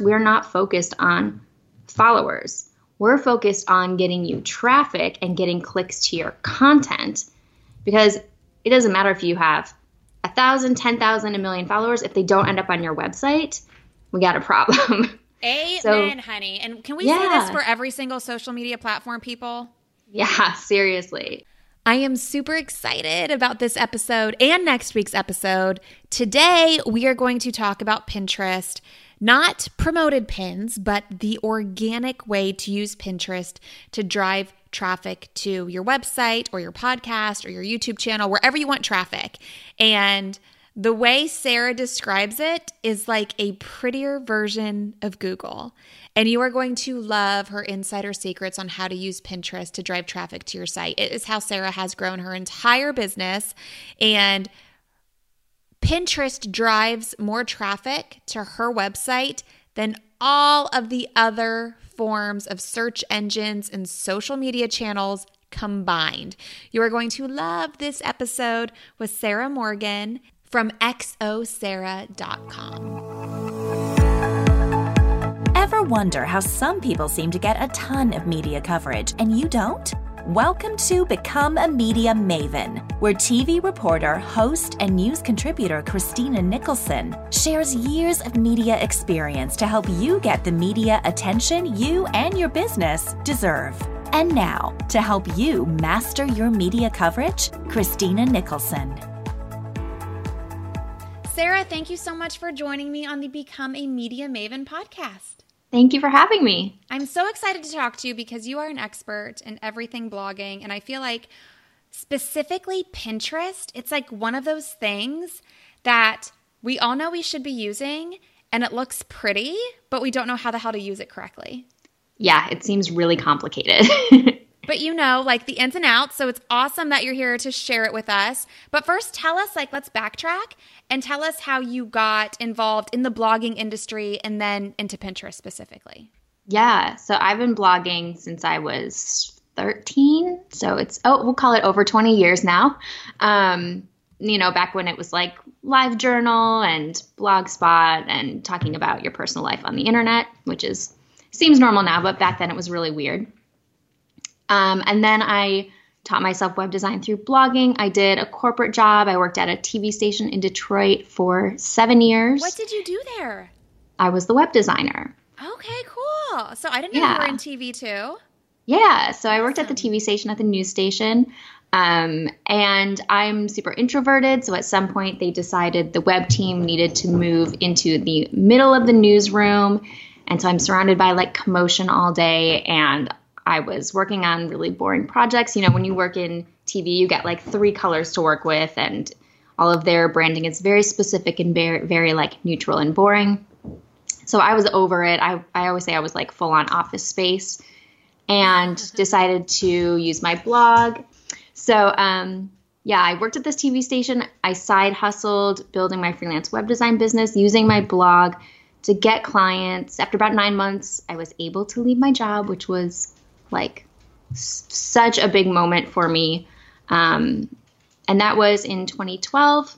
We're not focused on followers. We're focused on getting you traffic and getting clicks to your content, because it doesn't matter if you have 1,000, 10,000, a million followers. If they don't end up on your website, we got a problem. Amen, so, honey. And can we say this for every single social media platform, people? Yeah, seriously. I am super excited about this episode and next week's episode. Today, we are going to talk about Pinterest. Not promoted pins, but the organic way to use Pinterest to drive traffic to your website or your podcast or your YouTube channel, wherever you want traffic. And the way Sarah describes it is like a prettier version of Google. And you are going to love her insider secrets on how to use Pinterest to drive traffic to your site. It is how Sarah has grown her entire business, and Pinterest drives more traffic to her website than all of the other forms of search engines and social media channels combined. You are going to love this episode with Sarah Morgan from xosarah.com. Ever wonder how some people seem to get a ton of media coverage and you don't? Welcome to Become a Media Maven, where TV reporter, host, and news contributor Christina Nicholson shares years of media experience to help you get the media attention you and your business deserve. And now, to help you master your media coverage, Christina Nicholson. Sarah, thank you so much for joining me on the Become a Media Maven podcast. Thank you for having me. I'm so excited to talk to you because you are an expert in everything blogging, and I feel like specifically Pinterest, it's like one of those things that we all know we should be using, and it looks pretty, but we don't know how the hell to use it correctly. Yeah, it seems really complicated. But you know, like the ins and outs, so it's awesome that you're here to share it with us. But first, tell us, like, let's backtrack and tell us how you got involved in the blogging industry and then into Pinterest specifically. Yeah, so I've been blogging since I was 13, so it's, we'll call it over 20 years now. You know, back when it was like LiveJournal and Blogspot and talking about your personal life on the internet, which is seems normal now, but back then it was really weird. And then I taught myself web design through blogging. I did a corporate job. I worked at a TV station in Detroit for 7 years. What did you do there? I was the web designer. Okay, cool. So I didn't know you were in TV too. Yeah. So I worked at the TV station, at the news station. And I'm super introverted. So at some point they decided the web team needed to move into the middle of the newsroom. And so I'm surrounded by like commotion all day, and I was working on really boring projects. You know, when you work in TV, you get like three colors to work with, and all of their branding is very specific and very like neutral and boring. So I was over it. I always say I was like full on Office Space, and decided to use my blog. So I worked at this TV station. I side hustled, building my freelance web design business, using my blog to get clients. After about 9 months, I was able to leave my job, which was like such a big moment for me. And that was in 2012.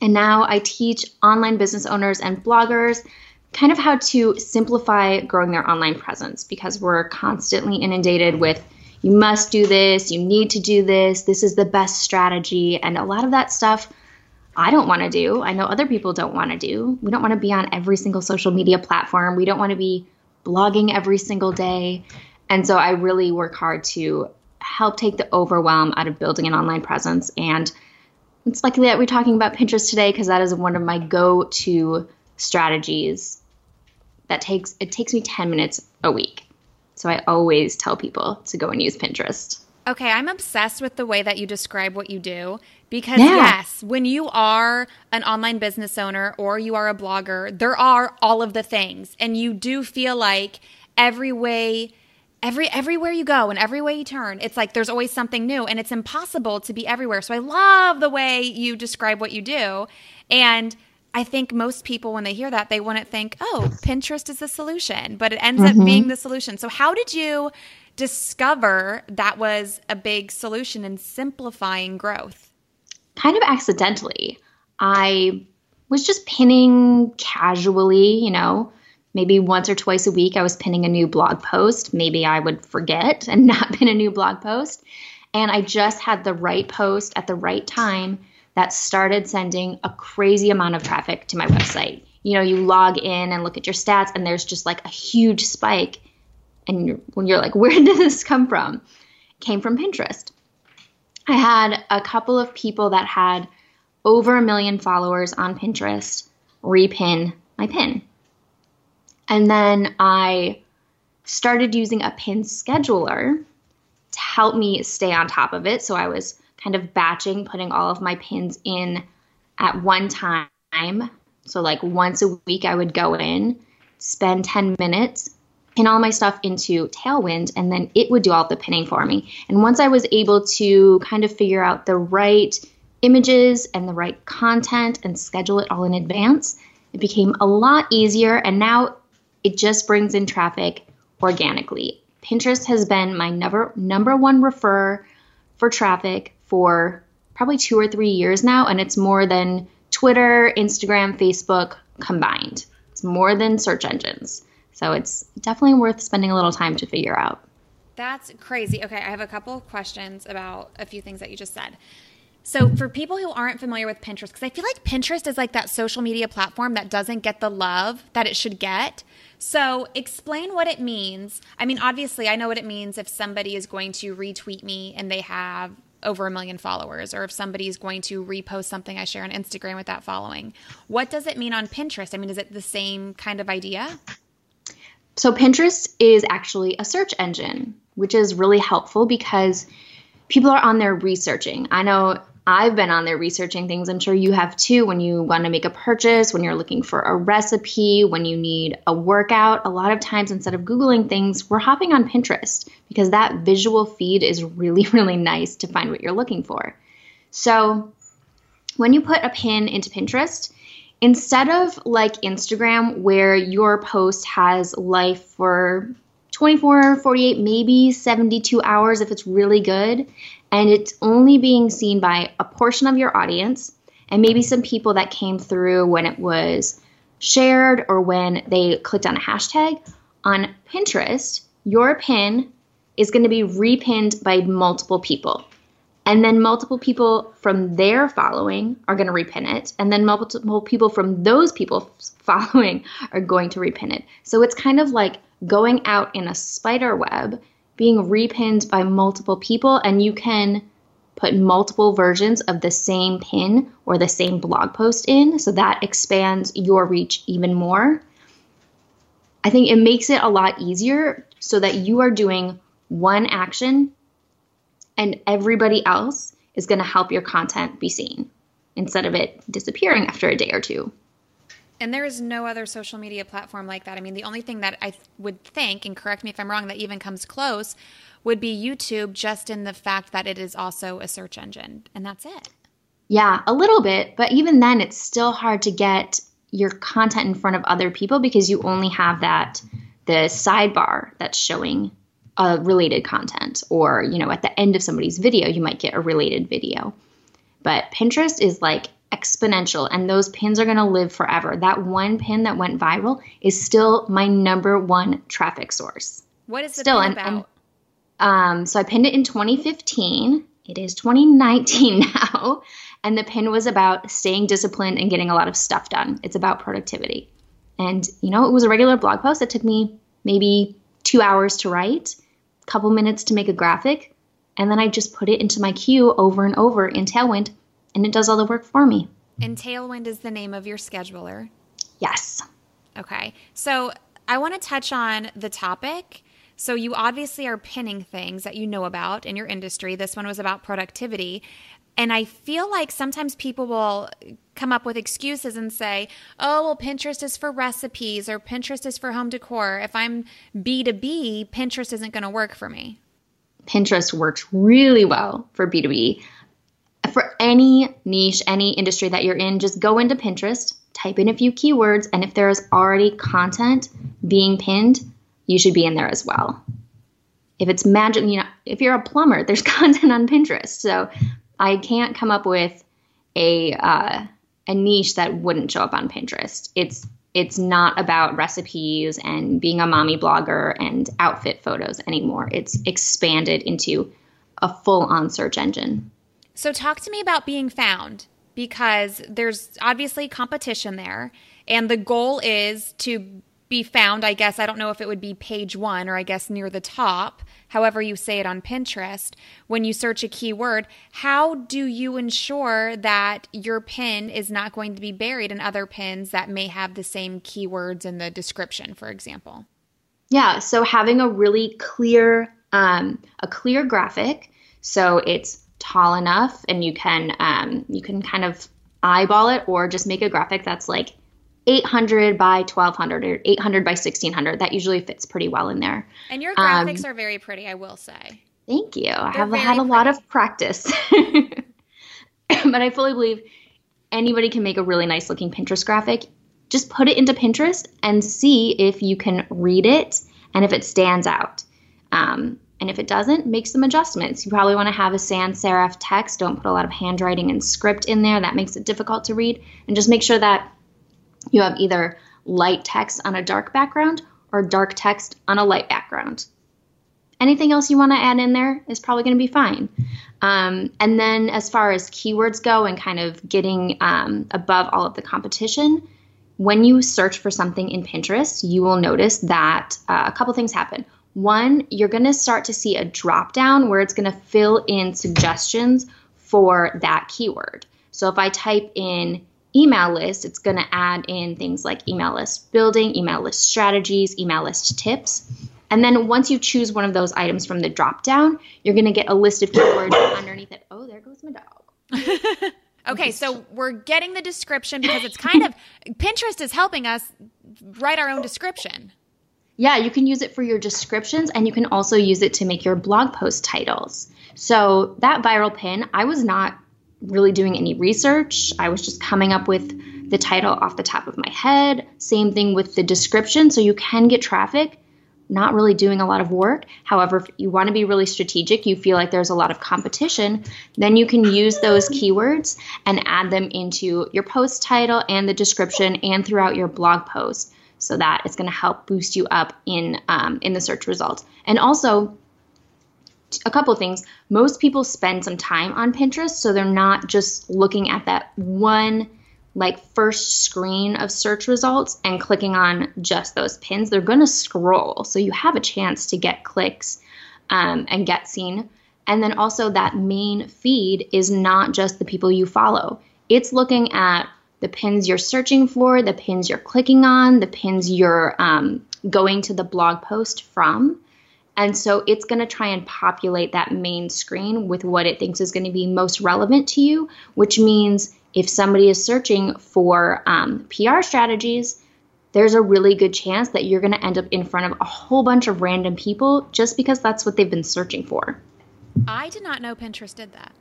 And now I teach online business owners and bloggers kind of how to simplify growing their online presence, because we're constantly inundated with, you must do this, you need to do this, this is the best strategy. And a lot of that stuff I don't want to do. I know other people don't want to do. We don't want to be on every single social media platform. We don't want to be blogging every single day. And so I really work hard to help take the overwhelm out of building an online presence. And it's lucky that we're talking about Pinterest today, because that is one of my go-to strategies that takes me 10 minutes a week. So I always tell people to go and use Pinterest. Okay, I'm obsessed with the way that you describe what you do, because yes, when you are an online business owner or you are a blogger, there are all of the things, and you do feel like every way – everywhere you go and every way you turn, it's like there's always something new, and it's impossible to be everywhere. So I love the way you describe what you do. And I think most people, when they hear that, they wouldn't think, oh, Pinterest is the solution, but it ends up being the solution. So how did you discover that was a big solution in simplifying growth? Kind of accidentally. I was just pinning casually, you know, Maybe once or twice a week I was pinning a new blog post. Maybe I would forget and not pin a new blog post. And I just had the right post at the right time that started sending a crazy amount of traffic to my website. You know, you log in and look at your stats and there's just like a huge spike. And you're like, where did this come from? It came from Pinterest. I had a couple of people that had over 1 million followers on Pinterest repin my pin. And then I started using a pin scheduler to help me stay on top of it. So I was kind of batching, putting all of my pins in at one time. So like once a week I would go in, spend 10 minutes, pin all my stuff into Tailwind, and then it would do all the pinning for me. And once I was able to kind of figure out the right images and the right content and schedule it all in advance, it became a lot easier. And now it just brings in traffic organically. Pinterest has been my number one refer for traffic for probably 2 or 3 years now, and it's more than Twitter, Instagram, Facebook combined. It's more than search engines. So it's definitely worth spending a little time to figure out. That's crazy. Okay, I have a couple of questions about a few things that you just said. So for people who aren't familiar with Pinterest, because I feel like Pinterest is like that social media platform that doesn't get the love that it should get. So explain what it means. I mean, obviously, I know what it means if somebody is going to retweet me and they have over 1 million followers, or if somebody is going to repost something I share on Instagram with that following. What does it mean on Pinterest? I mean, is it the same kind of idea? So Pinterest is actually a search engine, which is really helpful because people are on there researching. I know I've been on there researching things. I'm sure you have too. When you want to make a purchase, when you're looking for a recipe, when you need a workout, a lot of times instead of Googling things, we're hopping on Pinterest because that visual feed is really, really nice to find what you're looking for. So when you put a pin into Pinterest, instead of like Instagram where your post has life for 24, 48, maybe 72 hours if it's really good, and it's only being seen by a portion of your audience and maybe some people that came through when it was shared or when they clicked on a hashtag, on Pinterest, your pin is going to be repinned by multiple people. And then multiple people from their following are going to repin it. And then multiple people from those people following are going to repin it. So it's kind of like going out in a spider web, being repinned by multiple people, and you can put multiple versions of the same pin or the same blog post in, so that expands your reach even more. I think it makes it a lot easier so that you are doing one action and everybody else is going to help your content be seen instead of it disappearing after a day or two. And there is no other social media platform like that. I mean, the only thing that I would think, and correct me if I'm wrong, that even comes close would be YouTube, just in the fact that it is also a search engine, and that's it. Yeah, a little bit. But even then, it's still hard to get your content in front of other people because you only have the sidebar that's showing related content, or, you know, at the end of somebody's video, you might get a related video. But Pinterest is like exponential, and those pins are going to live forever. That one pin that went viral is still my number one traffic source. What is the pin about? So I pinned it in 2015. It is 2019 now. And the pin was about staying disciplined and getting a lot of stuff done. It's about productivity. And, you know, it was a regular blog post that took me maybe 2 hours to write, a couple minutes to make a graphic. And then I just put it into my queue over and over in Tailwind, and it does all the work for me. And Tailwind is the name of your scheduler? Yes. Okay. So I want to touch on the topic. So you obviously are pinning things that you know about in your industry. This one was about productivity. And I feel like sometimes people will come up with excuses and say, oh, well, Pinterest is for recipes, or Pinterest is for home decor. If I'm B2B, Pinterest isn't going to work for me. Pinterest works really well for B2B. For any niche, any industry that you're in, just go into Pinterest, type in a few keywords, and if there is already content being pinned, you should be in there as well. If it's magic, you know, if you're a plumber, there's content on Pinterest. So I can't come up with a niche that wouldn't show up on Pinterest. It's It's not about recipes and being a mommy blogger and outfit photos anymore. It's expanded into a full-on search engine. So talk to me about being found, because there's obviously competition there. And the goal is to be found, I guess. I don't know if it would be page one or I guess near the top, however you say it on Pinterest, when you search a keyword. How do you ensure that your pin is not going to be buried in other pins that may have the same keywords in the description, for example? Yeah, so having a really clear, a clear graphic, so it's tall enough and you can kind of eyeball it, or just make a graphic that's like 800 by 1200 or 800 by 1600. That usually fits pretty well in there. And your graphics are very pretty, I will say. Thank you. I have had a lot of practice. But I fully believe anybody can make a really nice looking Pinterest graphic. Just put it into Pinterest and see if you can read it and if it stands out. And if it doesn't, make some adjustments. You probably want to have a sans serif text. Don't put a lot of handwriting and script in there. That makes it difficult to read. And just make sure that you have either light text on a dark background or dark text on a light background. Anything else you want to add in there is probably going to be fine. And then as far as keywords go and kind of getting above all of the competition, when you search for something in Pinterest, you will notice that a couple things happen. One, you're going to start to see a drop down where it's going to fill in suggestions for that keyword. So if I type in email list, it's going to add in things like email list building, email list strategies, email list tips. And then once you choose one of those items from the drop down, you're going to get a list of keywords underneath it. Oh, there goes my dog. Okay, so we're getting the description, because it's kind of Pinterest is helping us write our own description. Yeah, you can use it for your descriptions, and you can also use it to make your blog post titles. So that viral pin, I was not really doing any research. I was just coming up with the title off the top of my head. Same thing with the description. So you can get traffic, not really doing a lot of work. However, if you want to be really strategic, you feel like there's a lot of competition, then you can use those keywords and add them into your post title and the description and throughout your blog post, so that it's going to help boost you up in the search results. And also, a couple of things. Most people spend some time on Pinterest, so they're not just looking at that one, like, first screen of search results and clicking on just those pins. They're going to scroll, so you have a chance to get clicks and get seen. And then also, that main feed is not just the people you follow. It's looking at the pins you're searching for, the pins you're clicking on, the pins you're going to the blog post from. And so it's going to try and populate that main screen with what it thinks is going to be most relevant to you, which means if somebody is searching for PR strategies, there's a really good chance that you're going to end up in front of a whole bunch of random people just because that's what they've been searching for. I did not know Pinterest did that.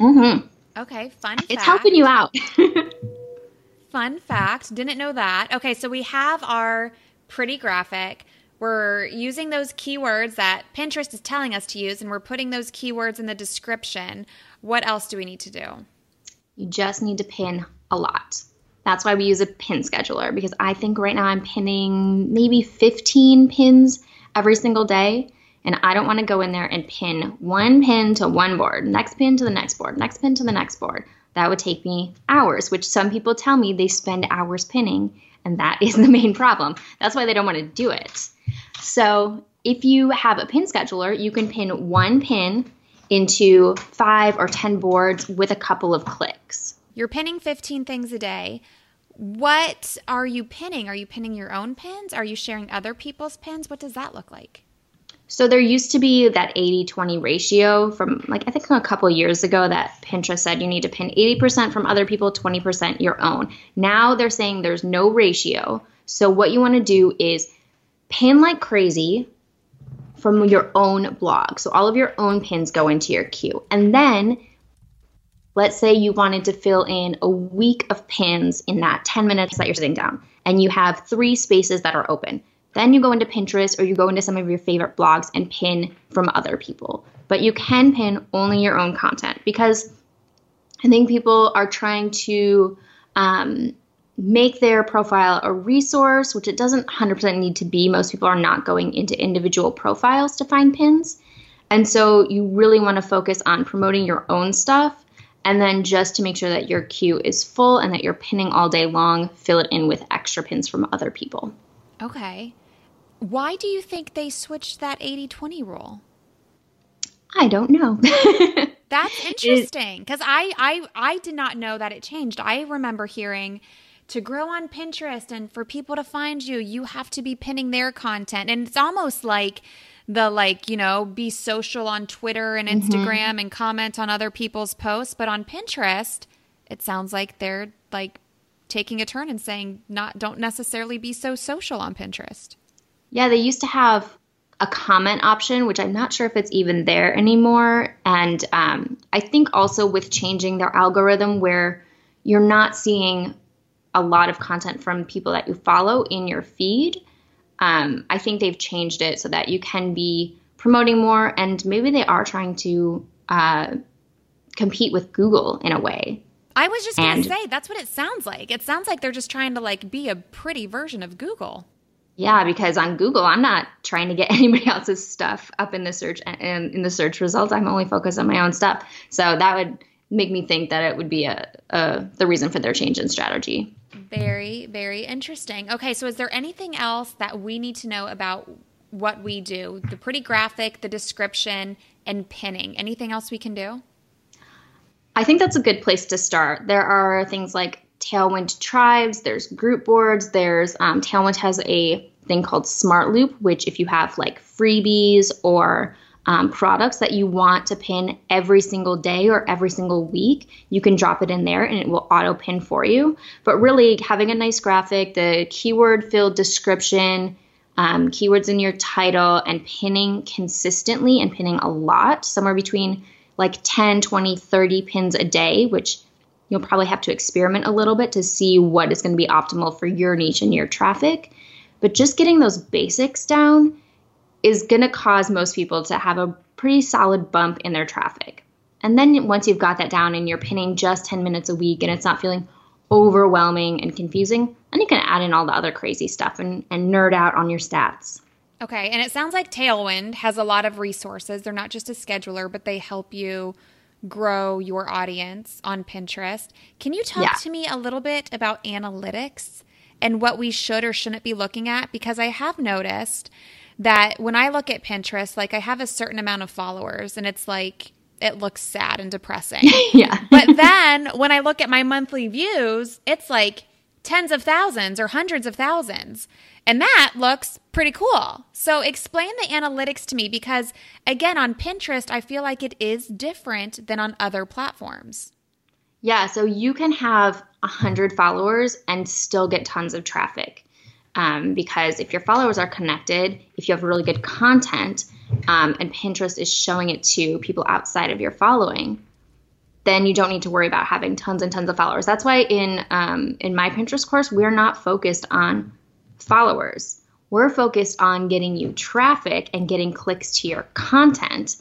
Mm-hmm. Okay, fun fact. It's helping you out. Fun fact. Didn't know that. Okay, so we have our pretty graphic. We're using those keywords that Pinterest is telling us to use, and we're putting those keywords in the description. What else do we need to do? You just need to pin a lot. That's why we use a pin scheduler, because I think right now I'm pinning maybe 15 pins every single day, and I don't want to go in there and pin one pin to one board, next pin to the next board, next pin to the next board. That would take me hours, which some people tell me they spend hours pinning, and that is the main problem. That's why they don't want to do it. So if you have a pin scheduler, you can pin one pin into 5 or 10 boards with a couple of clicks. You're pinning 15 things a day. What are you pinning? Are you pinning your own pins? Are you sharing other people's pins? What does that look like? So there used to be that 80-20 ratio from, like, I think a couple years ago that Pinterest said you need to pin 80% from other people, 20% your own. Now they're saying there's no ratio. So what you want to do is pin like crazy from your own blog. So all of your own pins go into your queue. And then let's say you wanted to fill in a week of pins in that 10 minutes that you're sitting down, and you have 3 spaces that are open. Then you go into Pinterest, or you go into some of your favorite blogs and pin from other people. But you can pin only your own content, because I think people are trying to make their profile a resource, which it doesn't 100% need to be. Most people are not going into individual profiles to find pins. And so you really want to focus on promoting your own stuff, and then just to make sure that your queue is full and that you're pinning all day long, fill it in with extra pins from other people. Okay. Why do you think they switched that 80-20 rule? I don't know. That's interesting, because I did not know that it changed. I remember hearing to grow on Pinterest and for people to find you, you have to be pinning their content. And it's almost like the, like, you know, be social on Twitter and Instagram mm-hmm. and comment on other people's posts. But on Pinterest, it sounds like they're like taking a turn and saying don't necessarily be so social on Pinterest. Yeah, they used to have a comment option, which I'm not sure if it's even there anymore. And I think also with changing their algorithm where you're not seeing a lot of content from people that you follow in your feed, I think they've changed it so that you can be promoting more. And maybe they are trying to compete with Google in a way. I was just going to say, that's what it sounds like. It sounds like they're just trying to like be a pretty version of Google. Yeah, because on Google, I'm not trying to get anybody else's stuff up in the search and in the search results. I'm only focused on my own stuff. So that would make me think that it would be the reason for their change in strategy. Very, very interesting. Okay, so is there anything else that we need to know about what we do? The pretty graphic, the description, and pinning. Anything else we can do? I think that's a good place to start. There are things like Tailwind tribes, there's group boards, there's Tailwind has a thing called Smart Loop, which if you have like freebies or products that you want to pin every single day or every single week, you can drop it in there and it will auto pin for you. But really having a nice graphic, the keyword filled description, keywords in your title, and pinning consistently and pinning a lot, somewhere between like 10, 20, 30 pins a day, which you'll probably have to experiment a little bit to see what is going to be optimal for your niche and your traffic. But just getting those basics down is going to cause most people to have a pretty solid bump in their traffic. And then once you've got that down and you're pinning just 10 minutes a week and it's not feeling overwhelming and confusing, then you can add in all the other crazy stuff and nerd out on your stats. Okay, and it sounds like Tailwind has a lot of resources. They're not just a scheduler, but they help you grow your audience on Pinterest. Can you talk to me a little bit about analytics and what we should or shouldn't be looking at? Because I have noticed that when I look at Pinterest, like I have a certain amount of followers and it's like, it looks sad and depressing. Yeah. But then when I look at my monthly views, it's like tens of thousands or hundreds of thousands. And that looks pretty cool. So explain the analytics to me, because again, on Pinterest, I feel like it is different than on other platforms. Yeah, so you can have 100 followers and still get tons of traffic. Because if your followers are connected, if you have really good content, and Pinterest is showing it to people outside of your following, then you don't need to worry about having tons and tons of followers. That's why in my Pinterest course, we're not focused on followers. We're focused on getting you traffic and getting clicks to your content,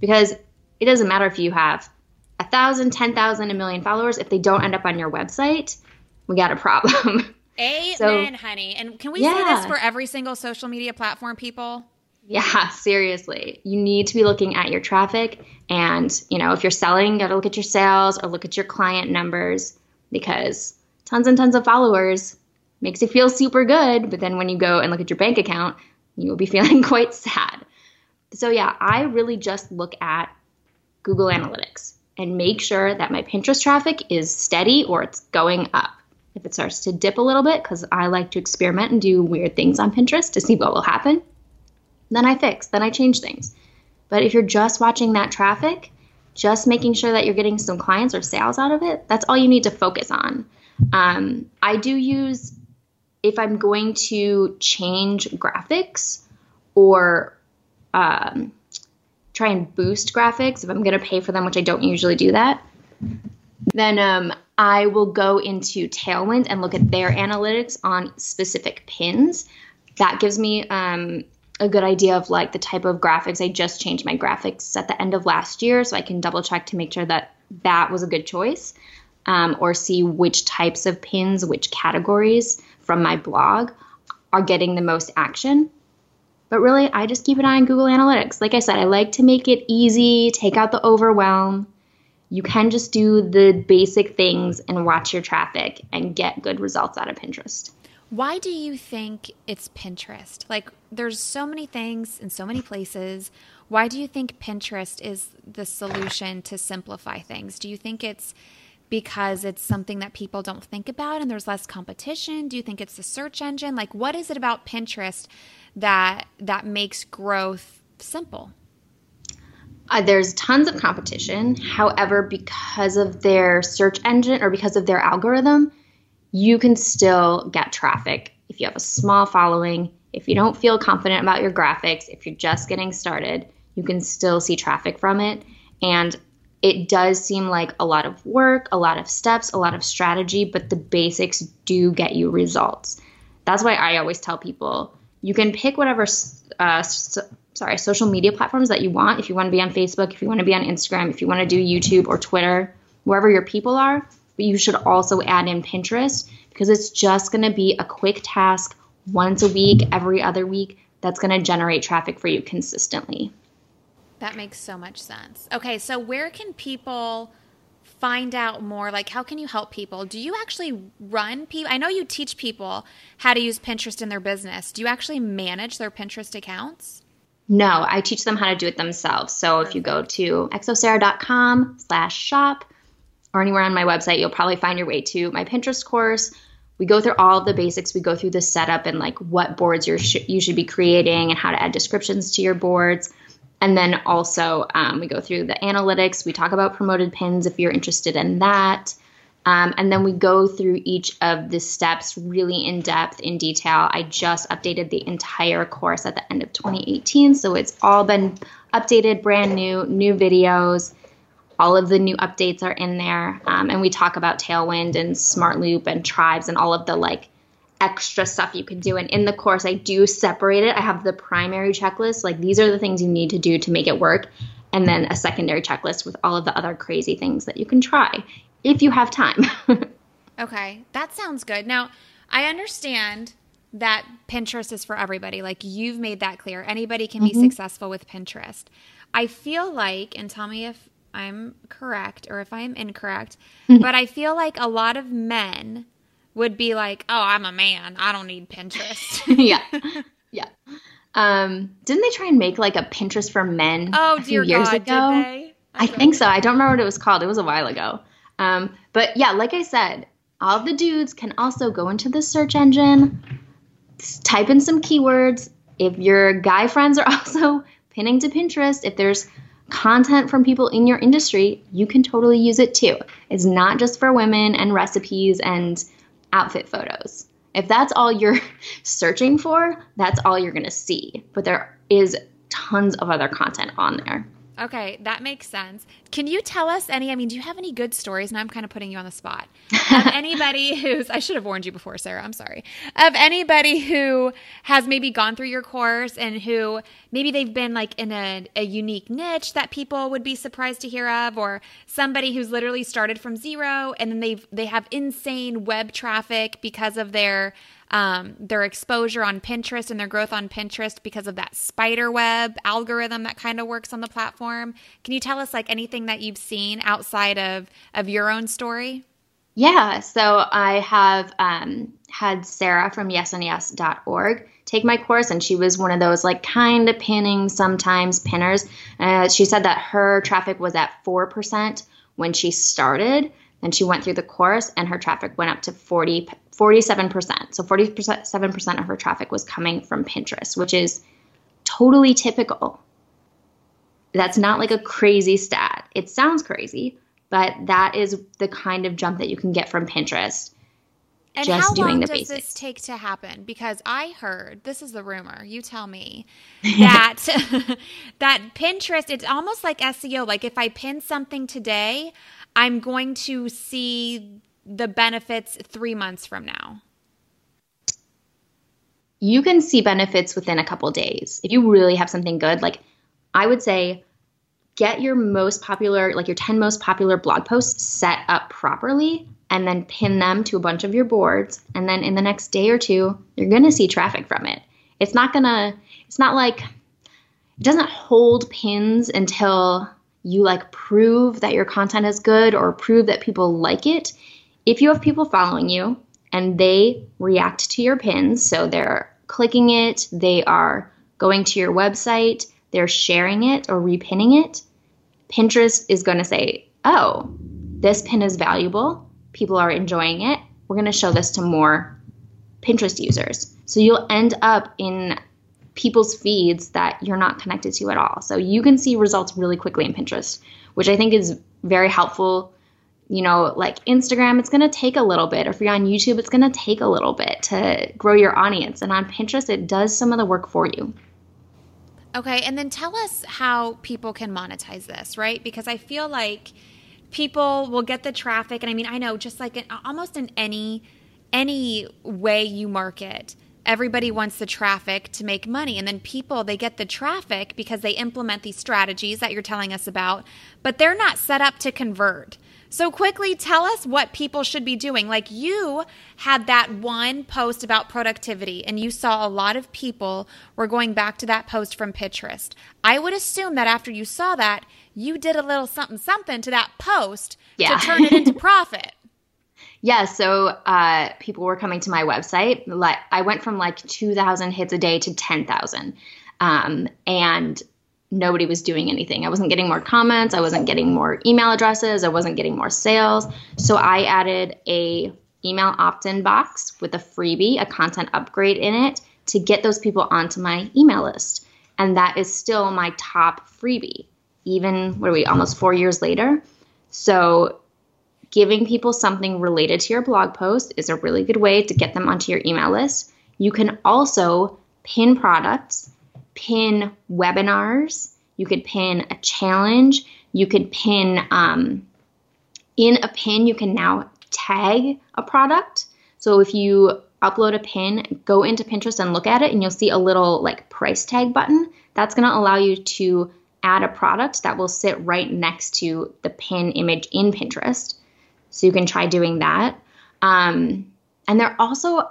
because it doesn't matter if you have 1,000, 10,000, a million followers. If they don't end up on your website, we got a problem. Amen, so, honey. And can we say this for every single social media platform, people? Yeah, seriously. You need to be looking at your traffic. And, you know, if you're selling, you got to look at your sales or look at your client numbers, because tons and tons of followers makes you feel super good, but then when you go and look at your bank account, you will be feeling quite sad. So yeah, I really just look at Google Analytics and make sure that my Pinterest traffic is steady or it's going up. If it starts to dip a little bit, because I like to experiment and do weird things on Pinterest to see what will happen, then I fix, then I change things. But if you're just watching that traffic, just making sure that you're getting some clients or sales out of it, that's all you need to focus on. I do use... if I'm going to change graphics or try and boost graphics, if I'm going to pay for them, which I don't usually do that, then I will go into Tailwind and look at their analytics on specific pins. That gives me a good idea of like the type of graphics. I just changed my graphics at the end of last year, so I can double check to make sure that that was a good choice. or see which types of pins, which categories from my blog are getting the most action. But really, I just keep an eye on Google Analytics. Like I said, I like to make it easy, take out the overwhelm. You can just do the basic things and watch your traffic and get good results out of Pinterest. Why do you think it's Pinterest? Like, there's so many things in so many places. Why do you think Pinterest is the solution to simplify things? Do you think it's because it's something that people don't think about and there's less competition? Do you think it's the search engine? Like, what is it about Pinterest that makes growth simple? There's tons of competition. However, because of their search engine or because of their algorithm, you can still get traffic if you have a small following. If you don't feel confident about your graphics, if you're just getting started, you can still see traffic from it. And it does seem like a lot of work, a lot of steps, a lot of strategy, but the basics do get you results. That's why I always tell people, you can pick whatever social media platforms that you want. If you want to be on Facebook, if you want to be on Instagram, if you want to do YouTube or Twitter, wherever your people are. But you should also add in Pinterest, because it's just going to be a quick task once a week, every other week, that's going to generate traffic for you consistently. That makes so much sense. Okay, so where can people find out more? Like, how can you help people? Do you actually run people? I know you teach people how to use Pinterest in their business. Do you actually manage their Pinterest accounts? No, I teach them how to do it themselves. So if you go to xosarah.com/shop or anywhere on my website, you'll probably find your way to my Pinterest course. We go through all of the basics. We go through the setup and like what boards you should be creating and how to add descriptions to your boards. And then also we go through the analytics. We talk about promoted pins if you're interested in that. And then we go through each of the steps really in depth, in detail. I just updated the entire course at the end of 2018. So it's all been updated, brand new videos. All of the new updates are in there. And we talk about Tailwind and Smart Loop and Tribes and all of the like extra stuff you can do. And in the course, I do separate it. I have the primary checklist, like these are the things you need to do to make it work. And then a secondary checklist with all of the other crazy things that you can try if you have time. Okay, that sounds good. Now, I understand that Pinterest is for everybody. Like, you've made that clear. Anybody can be successful with Pinterest. I feel like, and tell me if I'm correct or if I'm incorrect, but I feel like a lot of men would be like, oh, I'm a man, I don't need Pinterest. Yeah. Didn't they try and make like a Pinterest for men a few years ago? Did they? I think so. I don't remember what it was called. It was a while ago. But yeah, like I said, all the dudes can also go into the search engine, type in some keywords. If your guy friends are also pinning to Pinterest, if there's content from people in your industry, you can totally use it too. It's not just for women and recipes and outfit photos. If that's all you're searching for, that's all you're going to see. But there is tons of other content on there. Okay, that makes sense. Can you tell us do you have any good stories? Now I'm kind of putting you on the spot. I should have warned you before, Sarah, I'm sorry. Of anybody who has maybe gone through your course and who maybe they've been like in a unique niche that people would be surprised to hear of, or somebody who's literally started from zero and then they have insane web traffic because of their exposure on Pinterest and their growth on Pinterest because of that spider web algorithm that kind of works on the platform. Can you tell us like anything that you've seen outside of your own story? Yeah. So I have had Sarah from yesandyes.org take my course, and she was one of those like kind of pinning sometimes pinners. She said that her traffic was at 4% when she started, and she went through the course and her traffic went up to 47%. So 47% of her traffic was coming from Pinterest, which is totally typical. That's not like a crazy stat. It sounds crazy, but that is the kind of jump that you can get from Pinterest. And just doing the basics. How long does this take to happen? Because I heard, this is the rumor, you tell me, that Pinterest, it's almost like SEO. Like if I pin something today, I'm going to see the benefits 3 months from now. You can see benefits within a couple days. If you really have something good, like I would say get your most popular, like your 10 most popular blog posts set up properly, and then pin them to a bunch of your boards. And then in the next day or two, you're going to see traffic from it. It doesn't hold pins until you prove that your content is good or prove that people like it. If you have people following you and they react to your pins, so they're clicking it, they are going to your website, they're sharing it or repinning it, Pinterest is going to say, oh, this pin is valuable. People are enjoying it. We're going to show this to more Pinterest users. So you'll end up in people's feeds that you're not connected to at all. So you can see results really quickly in Pinterest, which I think is very helpful. Like Instagram, it's going to take a little bit. If you're on YouTube, it's going to take a little bit to grow your audience. And on Pinterest, it does some of the work for you. Okay. And then tell us how people can monetize this, right? Because I feel like people will get the traffic. And I mean, I know just like almost in any way you market, everybody wants the traffic to make money. And then people, they get the traffic because they implement these strategies that you're telling us about, but they're not set up to convert. So quickly tell us what people should be doing. Like you had that one post about productivity and you saw a lot of people were going back to that post from Pinterest. I would assume that after you saw that, you did a little something to that post to turn it into profit. Yeah, so people were coming to my website. I went from 2,000 hits a day to 10,000 and nobody was doing anything. I wasn't getting more comments. I wasn't getting more email addresses. I wasn't getting more sales. So I added a email opt-in box with a freebie, a content upgrade in it to get those people onto my email list. And that is still my top freebie, even, almost 4 years later. So giving people something related to your blog post is a really good way to get them onto your email list. You can also pin products, pin webinars, you could pin a challenge, you could pin, in a pin, you can now tag a product. So if you upload a pin, go into Pinterest and look at it and you'll see a little price tag button. That's going to allow you to add a product that will sit right next to the pin image in Pinterest. So you can try doing that. And they're also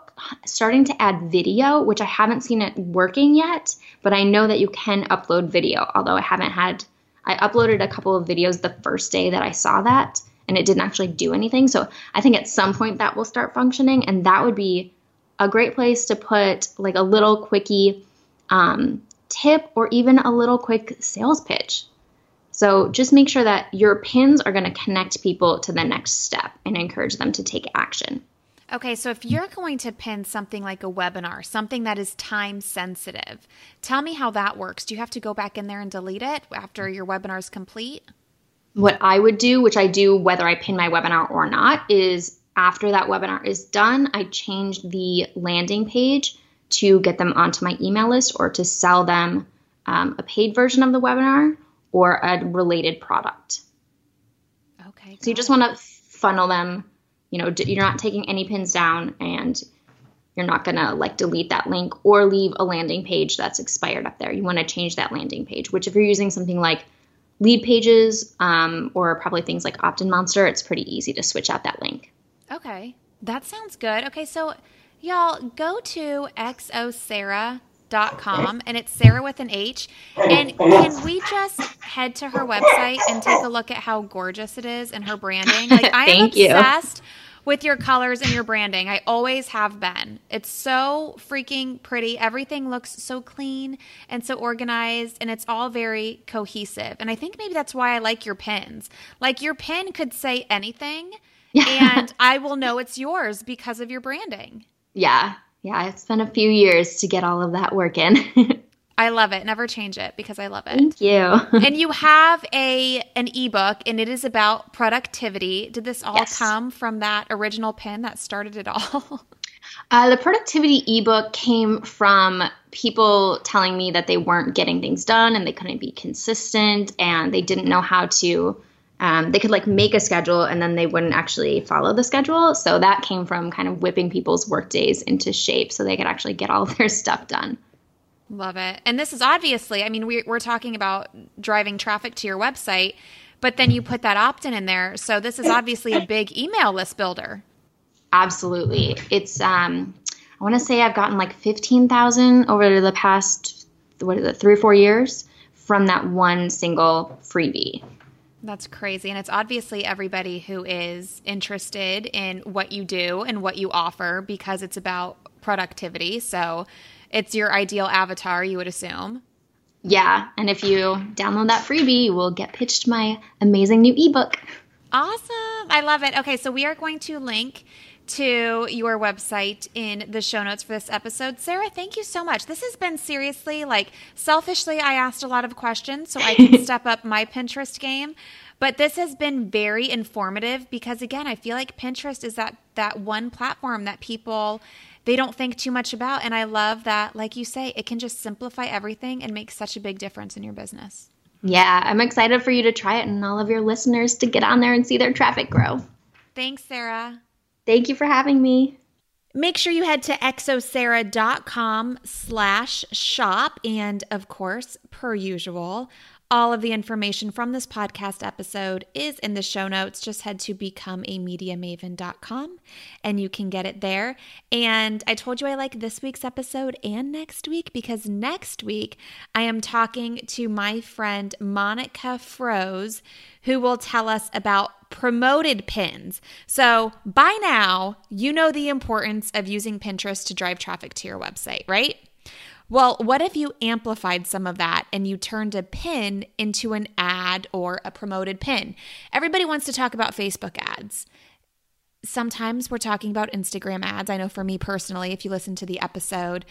starting to add video, which I haven't seen it working yet, but I know that you can upload video, although I uploaded a couple of videos the first day that I saw that, and it didn't actually do anything. So I think at some point that will start functioning, and that would be a great place to put a little quickie tip or even a little quick sales pitch. So just make sure that your pins are going to connect people to the next step and encourage them to take action. Okay, so if you're going to pin something like a webinar, something that is time sensitive, tell me how that works. Do you have to go back in there and delete it after your webinar is complete? What I would do, which I do whether I pin my webinar or not, is after that webinar is done, I change the landing page to get them onto my email list or to sell them a paid version of the webinar or a related product. Okay. So you just want to funnel them. You're not taking any pins down and you're not going to delete that link or leave a landing page that's expired up there. You want to change that landing page, which if you're using something like Leadpages or probably things like OptinMonster, it's pretty easy to switch out that link. Okay. That sounds good. Okay. So y'all go to xosarah.com and it's Sarah with an H. And can we just head to her website and take a look at how gorgeous it is and her branding? I am obsessed with your colors and your branding. I always have been. It's so freaking pretty. Everything looks so clean and so organized, and it's all very cohesive. And I think maybe that's why I like your pins. Your pin could say anything, and I will know it's yours because of your branding. Yeah. Yeah, it's been a few years to get all of that work in. I love it. Never change it because I love it. Thank you. And you have an ebook, and it is about productivity. Did this all come from that original pin that started it all? The productivity ebook came from people telling me that they weren't getting things done and they couldn't be consistent and they didn't know how to they could make a schedule and then they wouldn't actually follow the schedule. So that came from kind of whipping people's work days into shape so they could actually get all of their stuff done. Love it. And this is obviously, I mean, we're talking about driving traffic to your website, but then you put that opt-in in there. So this is obviously a big email list builder. Absolutely. It's, I want to say I've gotten like 15,000 over the past, 3 or 4 years from that one single freebie. That's crazy. And it's obviously everybody who is interested in what you do and what you offer, because it's about productivity. So it's your ideal avatar, you would assume. Yeah. And if you download that freebie, you will get pitched my amazing new ebook. Awesome. I love it. Okay. So we are going to link to your website in the show notes for this episode. Sarah, thank you so much. This has been seriously, like, selfishly, I asked a lot of questions so I can step up my Pinterest game. But this has been very informative because, again, I feel like Pinterest is that one platform that people, they don't think too much about. And I love that, like you say, it can just simplify everything and make such a big difference in your business. Yeah, I'm excited for you to try it and all of your listeners to get on there and see their traffic grow. Thanks, Sarah. Thank you for having me. Make sure you head to xosarah.com/shop. And of course, per usual, all of the information from this podcast episode is in the show notes. Just head to becomeamediamaven.com and you can get it there. And I told you I like this week's episode and next week, because next week I am talking to my friend Monica Froese, who will tell us about promoted pins. So by now, you know the importance of using Pinterest to drive traffic to your website, right? Well, what if you amplified some of that and you turned a pin into an ad or a promoted pin? Everybody wants to talk about Facebook ads. Sometimes we're talking about Instagram ads. I know for me personally, if you listen to the episode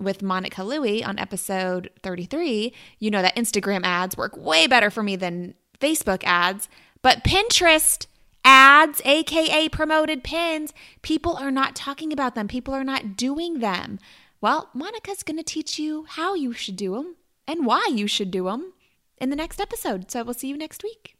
with Monica Louie on episode 33, you know that Instagram ads work way better for me than Facebook ads. But Pinterest ads, aka promoted pins, people are not talking about them. People are not doing them. Well, Monica's going to teach you how you should do them and why you should do them in the next episode. So we'll see you next week.